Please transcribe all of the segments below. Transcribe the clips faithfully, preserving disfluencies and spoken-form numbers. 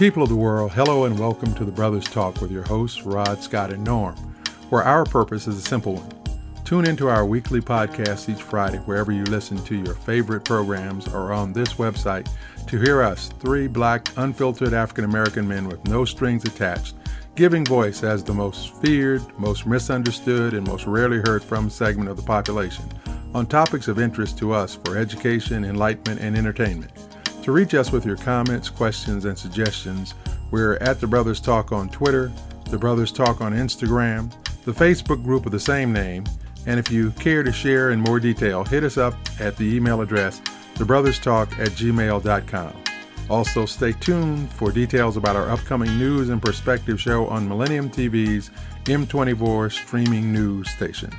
People of the world, hello and welcome to The Brothers Talk with your hosts, Rod, Scott, and Norm, where our purpose is a simple one. Tune into our weekly podcast each Friday wherever you listen to your favorite programs or on this website to hear us, three black, unfiltered African-American men with no strings attached, giving voice as the most feared, most misunderstood, and most rarely heard from segment of the population on topics of interest to us for education, enlightenment, and entertainment. To reach us with your comments, questions, and suggestions, we're at The Brothers Talk on Twitter, The Brothers Talk on Instagram, the Facebook group of the same name, and if you care to share in more detail, hit us up at the email address thebrotherstalk at gmail dot com. Also, stay tuned for details about our upcoming news and perspective show on Millennium T V's M twenty-four streaming news station.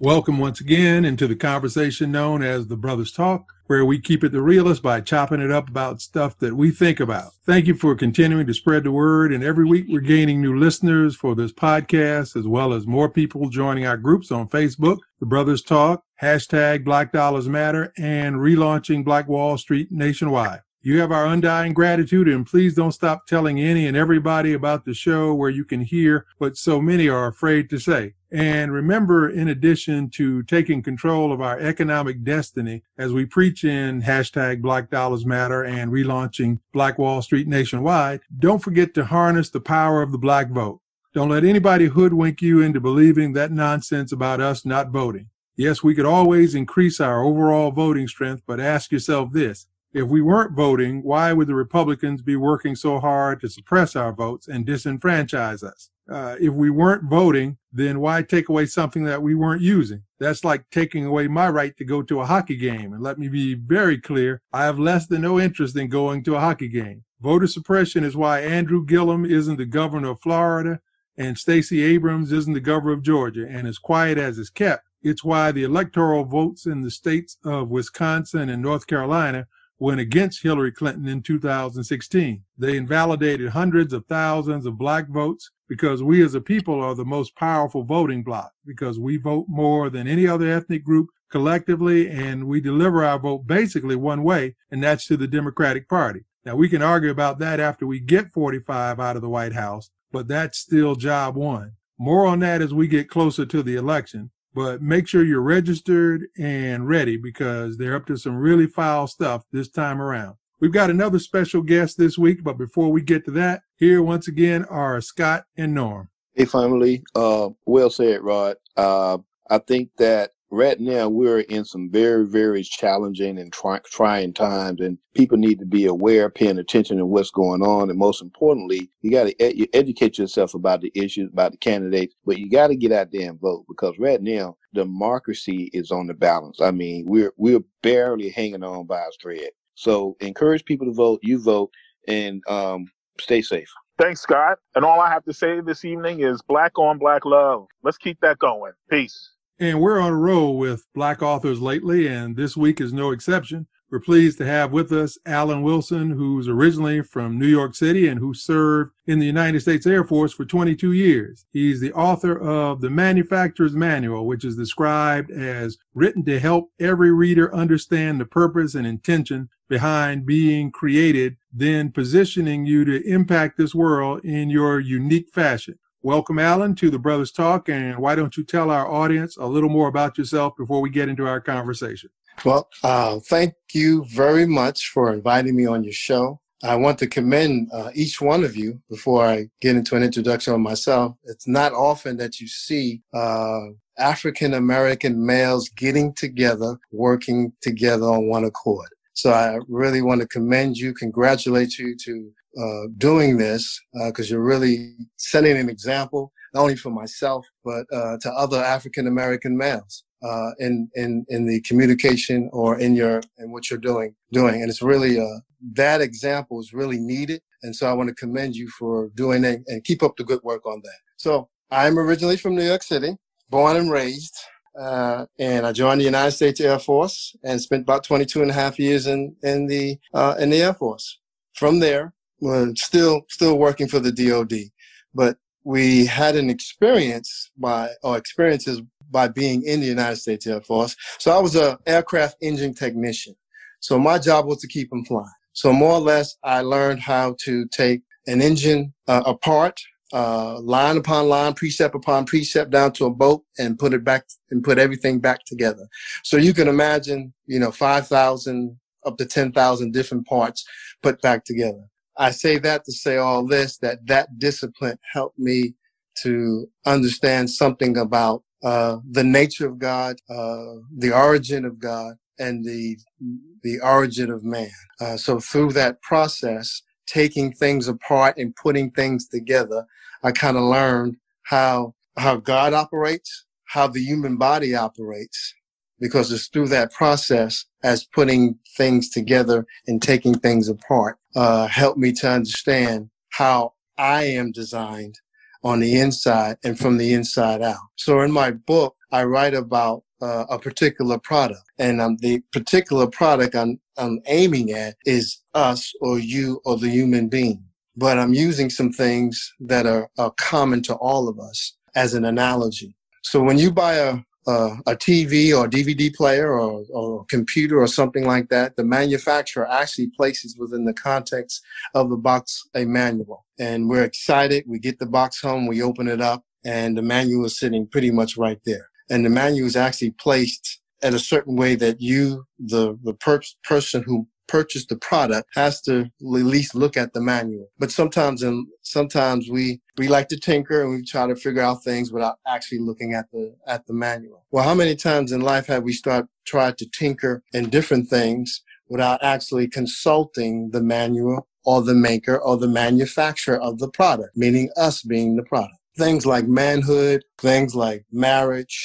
Welcome once again into the conversation known as The Brothers Talk, where we keep it the realest by chopping it up about stuff that we think about. Thank you for continuing to spread the word, and every week we're gaining new listeners for this podcast, as well as more people joining our groups on Facebook, The Brothers Talk, hashtag Black Dollars Matter, and relaunching Black Wall Street nationwide. You have our undying gratitude, and please don't stop telling any and everybody about the show where you can hear what so many are afraid to say. And remember, in addition to taking control of our economic destiny, as we preach in hashtag Black Dollars Matter and relaunching Black Wall Street nationwide, don't forget to harness the power of the black vote. Don't let anybody hoodwink you into believing that nonsense about us not voting. Yes, we could always increase our overall voting strength, but ask yourself this. If we weren't voting, why would the Republicans be working so hard to suppress our votes and disenfranchise us? Uh, if we weren't voting, then why take away something that we weren't using? That's like taking away my right to go to a hockey game. And let me be very clear, I have less than no interest in going to a hockey game. Voter suppression is why Andrew Gillum isn't the governor of Florida and Stacey Abrams isn't the governor of Georgia. And as quiet as it's kept, it's why the electoral votes in the states of Wisconsin and North Carolina went against Hillary Clinton in two thousand sixteen. They invalidated hundreds of thousands of black votes because we as a people are the most powerful voting bloc, because we vote more than any other ethnic group collectively, and we deliver our vote basically one way, and that's to the Democratic Party. Now, we can argue about that after we get forty-five out of the White House, but that's still job one. More on that as we get closer to the election. But make sure you're registered and ready, because they're up to some really foul stuff this time around. We've got another special guest this week, but before we get to that, here once again are Scott and Norm. Hey, family. Uh, well said, Rod. Uh, I think that right now we're in some very, very challenging and try- trying times, and people need to be aware, paying attention to what's going on. And most importantly, you got to ed- educate yourself about the issues, about the candidates, but you got to get out there and vote, because right now democracy is on the balance. I mean, we're, we're barely hanging on by a thread. So encourage people to vote. You vote, and um, stay safe. Thanks, Scott. And all I have to say this evening is black on black love. Let's keep that going. Peace. And we're on a roll with black authors lately, and this week is no exception. We're pleased to have with us Allen Wilson, who's originally from New York City and who served in the United States Air Force for twenty-two years. He's the author of The Manufacturer's Manual, which is described as written to help every reader understand the purpose and intention behind being created, then positioning you to impact this world in your unique fashion. Welcome, Allen, to The Brothers Talk, and why don't you tell our audience a little more about yourself before we get into our conversation? Well, uh, thank you very much for inviting me on your show. I want to commend uh, each one of you before I get into an introduction on myself. It's not often that you see uh, African-American males getting together, working together on one accord. So I really want to commend you, congratulate you to Uh, doing this, because uh, you're really setting an example, not only for myself, but uh, to other African American males uh, in in in the communication or in your in what you're doing doing. And it's really uh, that example is really needed. And so I want to commend you for doing it, and keep up the good work on that. So I'm originally from New York City, born and raised, uh, and I joined the United States Air Force and spent about twenty-two and a half years in in the uh, in the Air Force. From there. Well, still, still working for the D O D, but we had an experience by, or experiences by being in the United States Air Force. So I was a aircraft engine technician. So my job was to keep them flying. So more or less, I learned how to take an engine uh, apart, uh, line upon line, precept upon precept, down to a boat, and put it back and put everything back together. So you can imagine, you know, five thousand up to ten thousand different parts put back together. I say that to say all this, that that discipline helped me to understand something about uh the nature of God, uh the origin of God, and the the origin of man. Uh, so through that process, taking things apart and putting things together, I kind of learned how how God operates, how the human body operates, because it's through that process as putting things together and taking things apart uh helped me to understand how I am designed on the inside and from the inside out. So in my book, I write about uh, a particular product, and um, the particular product I'm, I'm aiming at is us, or you, or the human being. But I'm using some things that are, are common to all of us as an analogy. So when you buy a Uh, a T V or a D V D player or, or a computer or something like that, the manufacturer actually places within the context of the box a manual. And we're excited. We get the box home, we open it up, and the manual is sitting pretty much right there. And the manual is actually placed at a certain way that you, the, the per- person who purchased the product, has to at least look at the manual. But sometimes and sometimes we we like to tinker and we try to figure out things without actually looking at the at the manual. Well, how many times in life have we start tried to tinker in different things without actually consulting the manual or the maker or the manufacturer of the product, meaning us being the product? Things like manhood, things like marriage,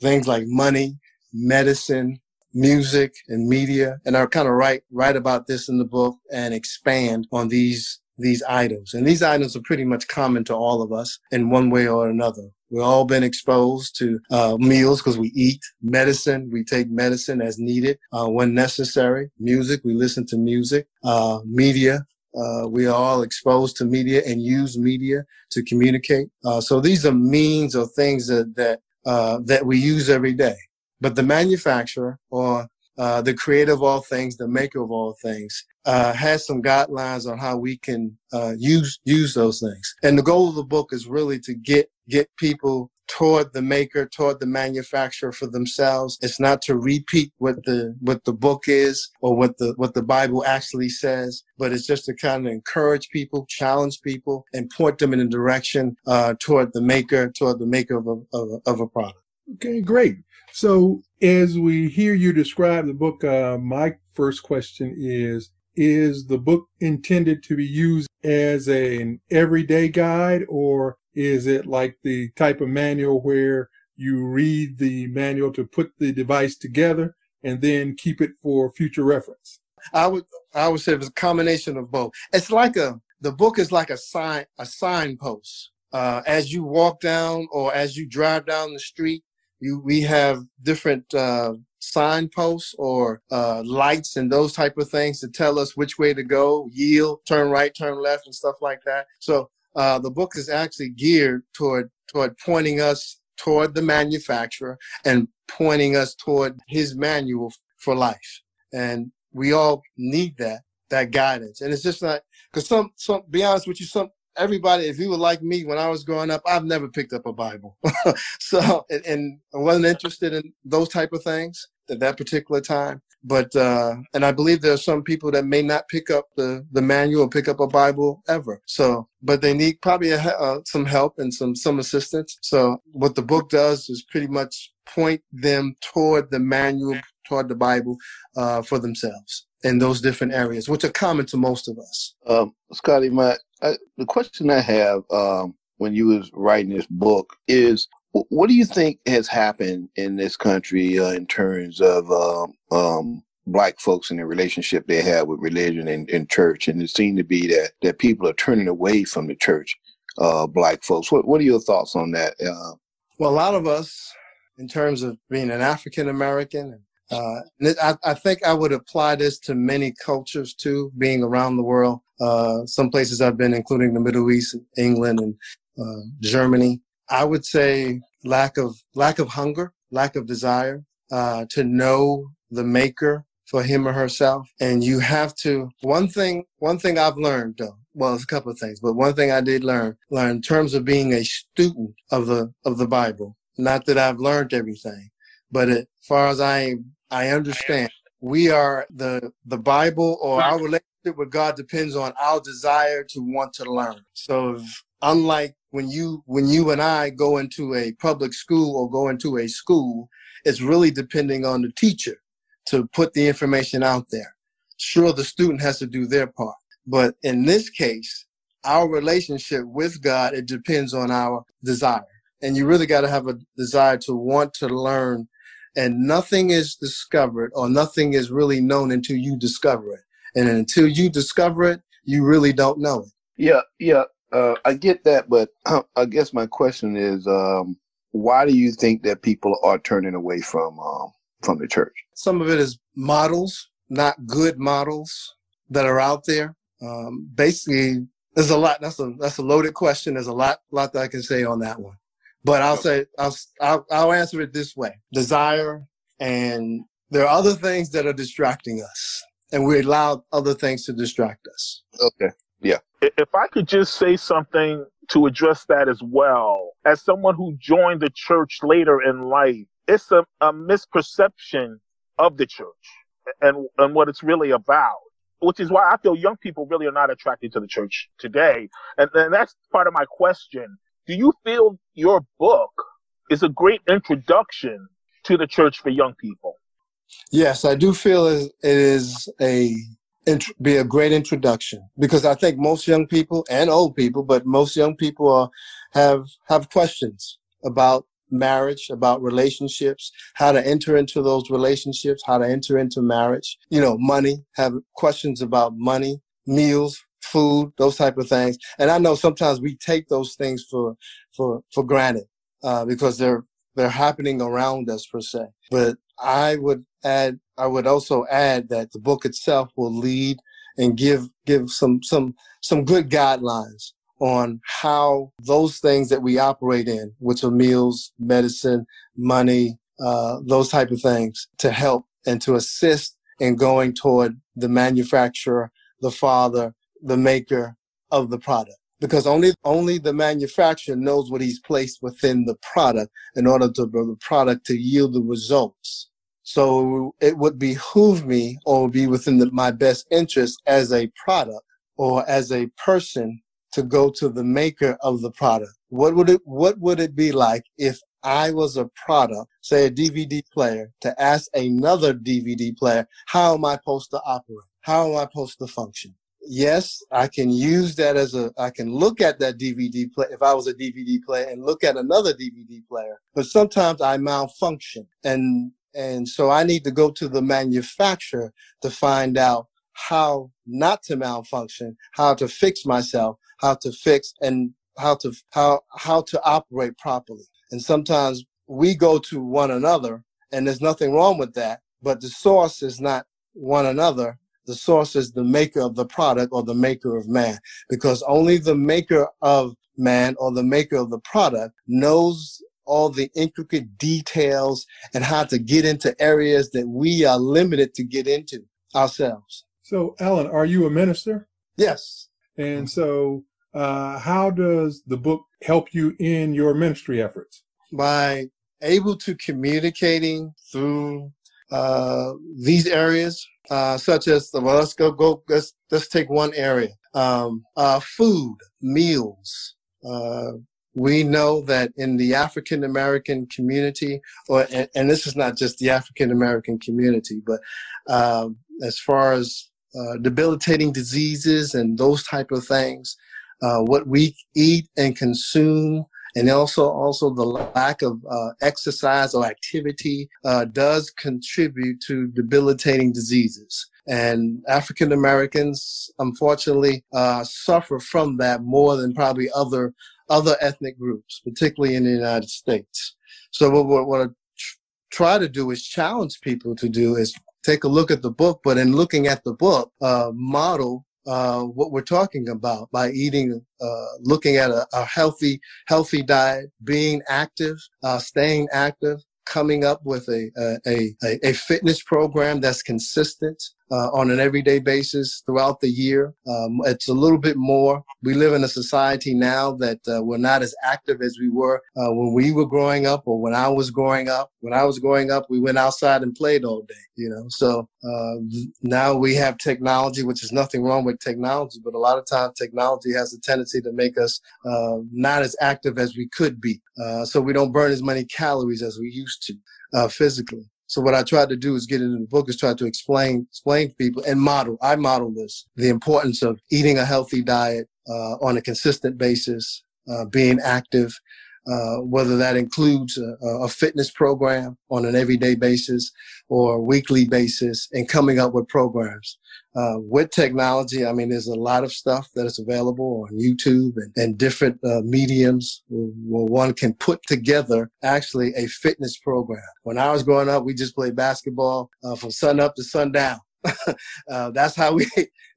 things like money, medicine, music, and media. And I kind of write, write about this in the book and expand on these, these items. And these items are pretty much common to all of us in one way or another. We've all been exposed to uh, meals because we eat, medicine. We take medicine as needed, uh, when necessary. Music, we listen to music. Uh, media, uh, we are all exposed to media and use media to communicate. Uh, so these are means or things that, that, uh, that we use every day. But the manufacturer, or uh, the creator of all things, the maker of all things, uh, has some guidelines on how we can uh, use use those things. And the goal of the book is really to get get people toward the maker, toward the manufacturer for themselves. It's not to repeat what the what the book is or what the what the Bible actually says, but it's just to kind of encourage people, challenge people, and point them in a direction uh, toward the maker, toward the maker of a, of a, of a product. Okay, great. So as we hear you describe the book, uh, my first question is, is the book intended to be used as a, an everyday guide, or is it like the type of manual where you read the manual to put the device together and then keep it for future reference? I would, I would say it's a combination of both. It's like a, the book is like a sign, a signpost. Uh, as you walk down or as you drive down the street, you, we have different uh, signposts or uh, lights and those type of things to tell us which way to go, yield, turn right, turn left, and stuff like that. So uh, the book is actually geared toward toward pointing us toward the manufacturer and pointing us toward his manual for life. And we all need that that guidance. And it's just not because some some be honest with you some. Everybody, if you were like me when I was growing up, I've never picked up a Bible. so, and, and I wasn't interested in those type of things at that particular time. But, uh, and I believe there are some people that may not pick up the, the manual or pick up a Bible ever. So, but they need probably a, uh, some help and some, some assistance. So what the book does is pretty much point them toward the manual, toward the Bible, uh, for themselves in those different areas, which are common to most of us. Um, Scotty, my, I, the question I have um, when you was writing this book is, what do you think has happened in this country uh, in terms of um, um, black folks and the relationship they have with religion and, and church? And it seemed to be that, that people are turning away from the church, uh, black folks. What, what are your thoughts on that? Uh, well, a lot of us, in terms of being an African-American, and Uh, I, I think I would apply this to many cultures too, being around the world. Uh, some places I've been, including the Middle East, England, and uh, Germany. I would say lack of, lack of hunger, lack of desire, uh, to know the maker, for him or herself. And you have to, one thing, one thing I've learned though, well, it's a couple of things, but one thing I did learn, learn in terms of being a student of the, of the Bible, not that I've learned everything, but as far as I, I understand, we are the, the Bible or our relationship with God depends on our desire to want to learn. So if, unlike when you, when you and I go into a public school or go into a school, it's really depending on the teacher to put the information out there. Sure, the student has to do their part. But in this case, our relationship with God, it depends on our desire. And you really got to have a desire to want to learn. And nothing is discovered or nothing is really known until you discover it. And until you discover it, you really don't know it. Yeah, yeah, uh, I get that. But I guess my question is, um, why do you think that people are turning away from um, from the church? Some of it is models, not good models that are out there. Um, basically, there's a lot. That's a that's a loaded question. There's a lot lot that I can say on that one. But I'll say I'll, I'll I'll answer it this way: desire, and there are other things that are distracting us, and we allow other things to distract us. Okay. Yeah. If I could just say something to address that as well, as someone who joined the church later in life, it's a, a misperception of the church and and what it's really about, which is why I feel young people really are not attracted to the church today. And, and that's part of my question. Do you feel your book is a great introduction to the church for young people? Yes, I do feel it is a be a great introduction, because I think most young people and old people, but most young people are, have have questions about marriage, about relationships, how to enter into those relationships, how to enter into marriage, you know, money, have questions about money, meals, food, those type of things. And I know sometimes we take those things for for for granted uh, because they're they're happening around us per se. But I would add, I would also add that the book itself will lead and give give some some some good guidelines on how those things that we operate in, which are meals, medicine, money, uh, those type of things, to help and to assist in going toward the manufacturer, the father, the maker of the product. Because only only the manufacturer knows what he's placed within the product in order to for the product to yield the results. So it would behoove me, or be within the, my best interest as a product or as a person, to go to the maker of the product. What would it What would it be like if I was a product, say a D V D player, to ask another D V D player, how am I supposed to operate? How am I supposed to function? Yes, I can use that as a, I can look at that D V D player, if I was a D V D player, and look at another D V D player, but sometimes I malfunction. And, and so I need to go to the manufacturer to find out how not to malfunction, how to fix myself, how to fix and how to, how, how to operate properly. And sometimes we go to one another, and there's nothing wrong with that, but the source is not one another. The source is the maker of the product or the maker of man, because only the maker of man or the maker of the product knows all the intricate details and how to get into areas that we are limited to get into ourselves. So, Allen, are you a minister? Yes. And so uh, how does the book help you in your ministry efforts? By able to communicating through uh, these areas. Uh, such as, well, let's go, go, let's, let's take one area. Um, uh, food, meals. Uh, we know that in the African American community, or, and, and this is not just the African American community, but, um, as far as, uh, debilitating diseases and those type of things, uh, what we eat and consume, and also, also the lack of uh, exercise or activity uh, does contribute to debilitating diseases. And African Americans, unfortunately, uh, suffer from that more than probably other other ethnic groups, particularly in the United States. So what, what, what I try to do is challenge people to do is take a look at the book, but in looking at the book, uh, model Uh, what we're talking about by eating, uh, looking at a, a healthy, healthy diet, being active, uh, staying active, coming up with a, a, a, a fitness program that's consistent uh, on an everyday basis throughout the year. Um, it's a little bit more. We live in a society now that uh, we're not as active as we were uh, when we were growing up or when I was growing up. When I was growing up, we went outside and played all day, you know. So uh, now we have technology, which is nothing wrong with technology, but a lot of times technology has a tendency to make us uh, not as active as we could be. Uh, so we don't burn as many calories as we used to uh, physically. So what I tried to do is get into the book is try to explain, explain to people and model. I model this, the importance of eating a healthy diet uh, on a consistent basis, uh, being active, uh, whether that includes a, a fitness program on an everyday basis or a weekly basis, and coming up with programs. Uh, with technology, I mean, there's a lot of stuff that is available on YouTube and, and different uh, mediums where, where one can put together actually a fitness program. When I was growing up, we just played basketball uh, from sun up to sundown. uh, that's how we,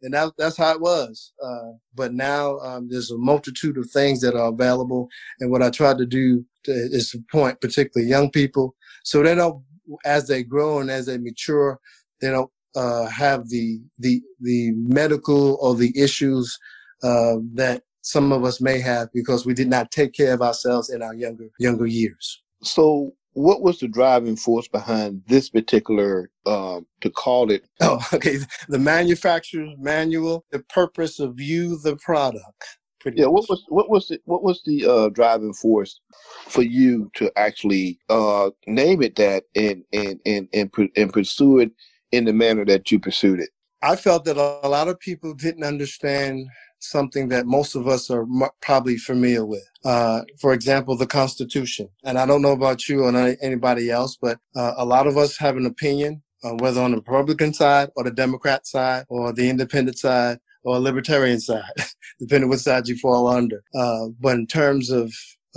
and that, that's how it was. Uh, but now um, there's a multitude of things that are available. And what I tried to do to, is to point particularly young people so they don't, as they grow and as they mature, they don't Uh, have the the the medical or the issues uh, that some of us may have because we did not take care of ourselves in our younger younger years. So, what was the driving force behind this particular um, to call it? Oh, okay. The Manufacturer's Manual. The purpose of you, the product. Pretty yeah. Much. What was what was the what was the uh, driving force for you to actually uh, name it that and and and and, and pursue it in the manner that you pursued it? I felt that a lot of people didn't understand something that most of us are m- probably familiar with. Uh, for example, the Constitution. And I don't know about you or not, anybody else, but uh, a lot of us have an opinion, uh, whether on the Republican side or the Democrat side or the Independent side or Libertarian side, depending which side you fall under. Uh, but in terms of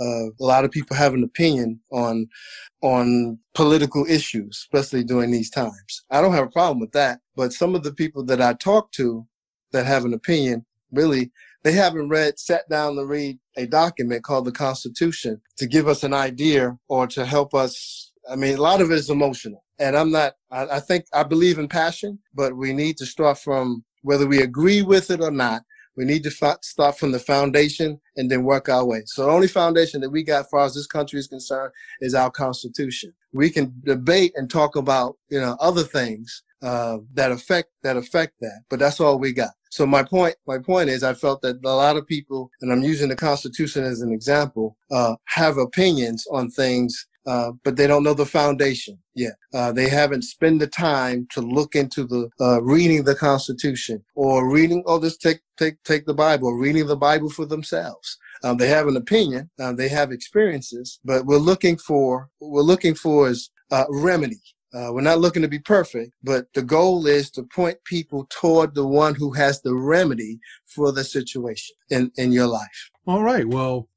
Uh, a lot of people have an opinion on on political issues, especially during these times. I don't have a problem with that, but some of the people that I talk to that have an opinion, really, they haven't read, sat down to read a document called the Constitution to give us an idea or to help us. I mean, a lot of it is emotional, and I'm not, I, I think, I believe in passion, but we need to start from whether we agree with it or not. We need to f- start from the foundation and then work our way. So the only foundation that we got as far as this country is concerned is our Constitution. We can debate and talk about, you know, other things uh, that affect that affect that, but that's all we got. So my point, my point is, I felt that a lot of people, and I'm using the Constitution as an example, uh, have opinions on things, uh, but they don't know the foundation yet. Uh, they haven't spent the time to look into the uh, reading the Constitution or reading. Oh, just take take take the Bible, or reading the Bible for themselves. Um, they have an opinion. Um, they have experiences, but we're looking for what we're looking for is uh, remedy. Uh, we're not looking to be perfect, but the goal is to point people toward the one who has the remedy for the situation in, in your life. All right. Well,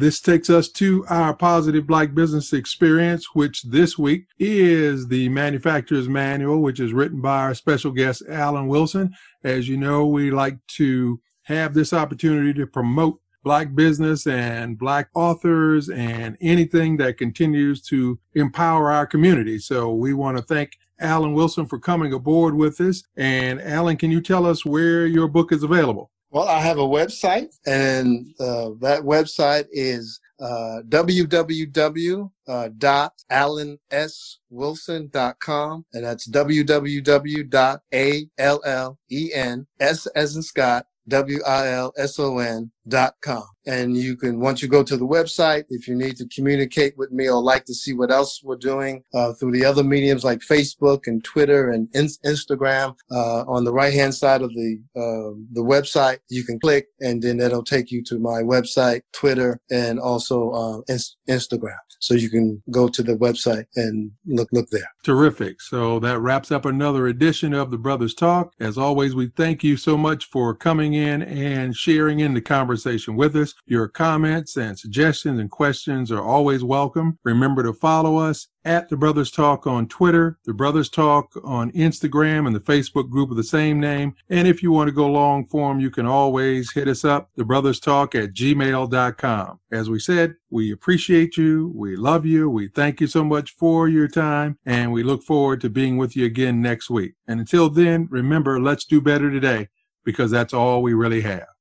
this takes us to our Positive Black Business Experience, which this week is the Manufacturer's Manual, which is written by our special guest, Allen Wilson. As you know, we like to have this opportunity to promote Black business and Black authors and anything that continues to empower our community. So we want to thank Allen Wilson for coming aboard with us. And Allen, can you tell us where your book is available? Well, I have a website, and uh, that website is uh, w w w dot allen s wilson dot com, and that's w w w dot a l l e n s as in Scott, W I L S O N dot com. And you can, once you go to the website, if you need to communicate with me or like to see what else we're doing uh, through the other mediums like Facebook and Twitter and in- Instagram, uh, on the right-hand side of the uh, the website, you can click, and then it'll take you to my website, Twitter, and also uh, in- Instagram. So you can go to the website and look look there. Terrific. So that wraps up another edition of The Brothers Talk. As always, we thank you so much for coming in and sharing in the conversation with us. Your comments and suggestions and questions are always welcome. Remember to follow us at The Brothers Talk on Twitter, The Brothers Talk on Instagram, and the Facebook group of the same name. And if you want to go long form, you can always hit us up, the brothers talk at gmail dot com. As we said, we appreciate you. We love you. We thank you so much for your time. And we look forward to being with you again next week. And until then, remember, let's do better today, because that's all we really have.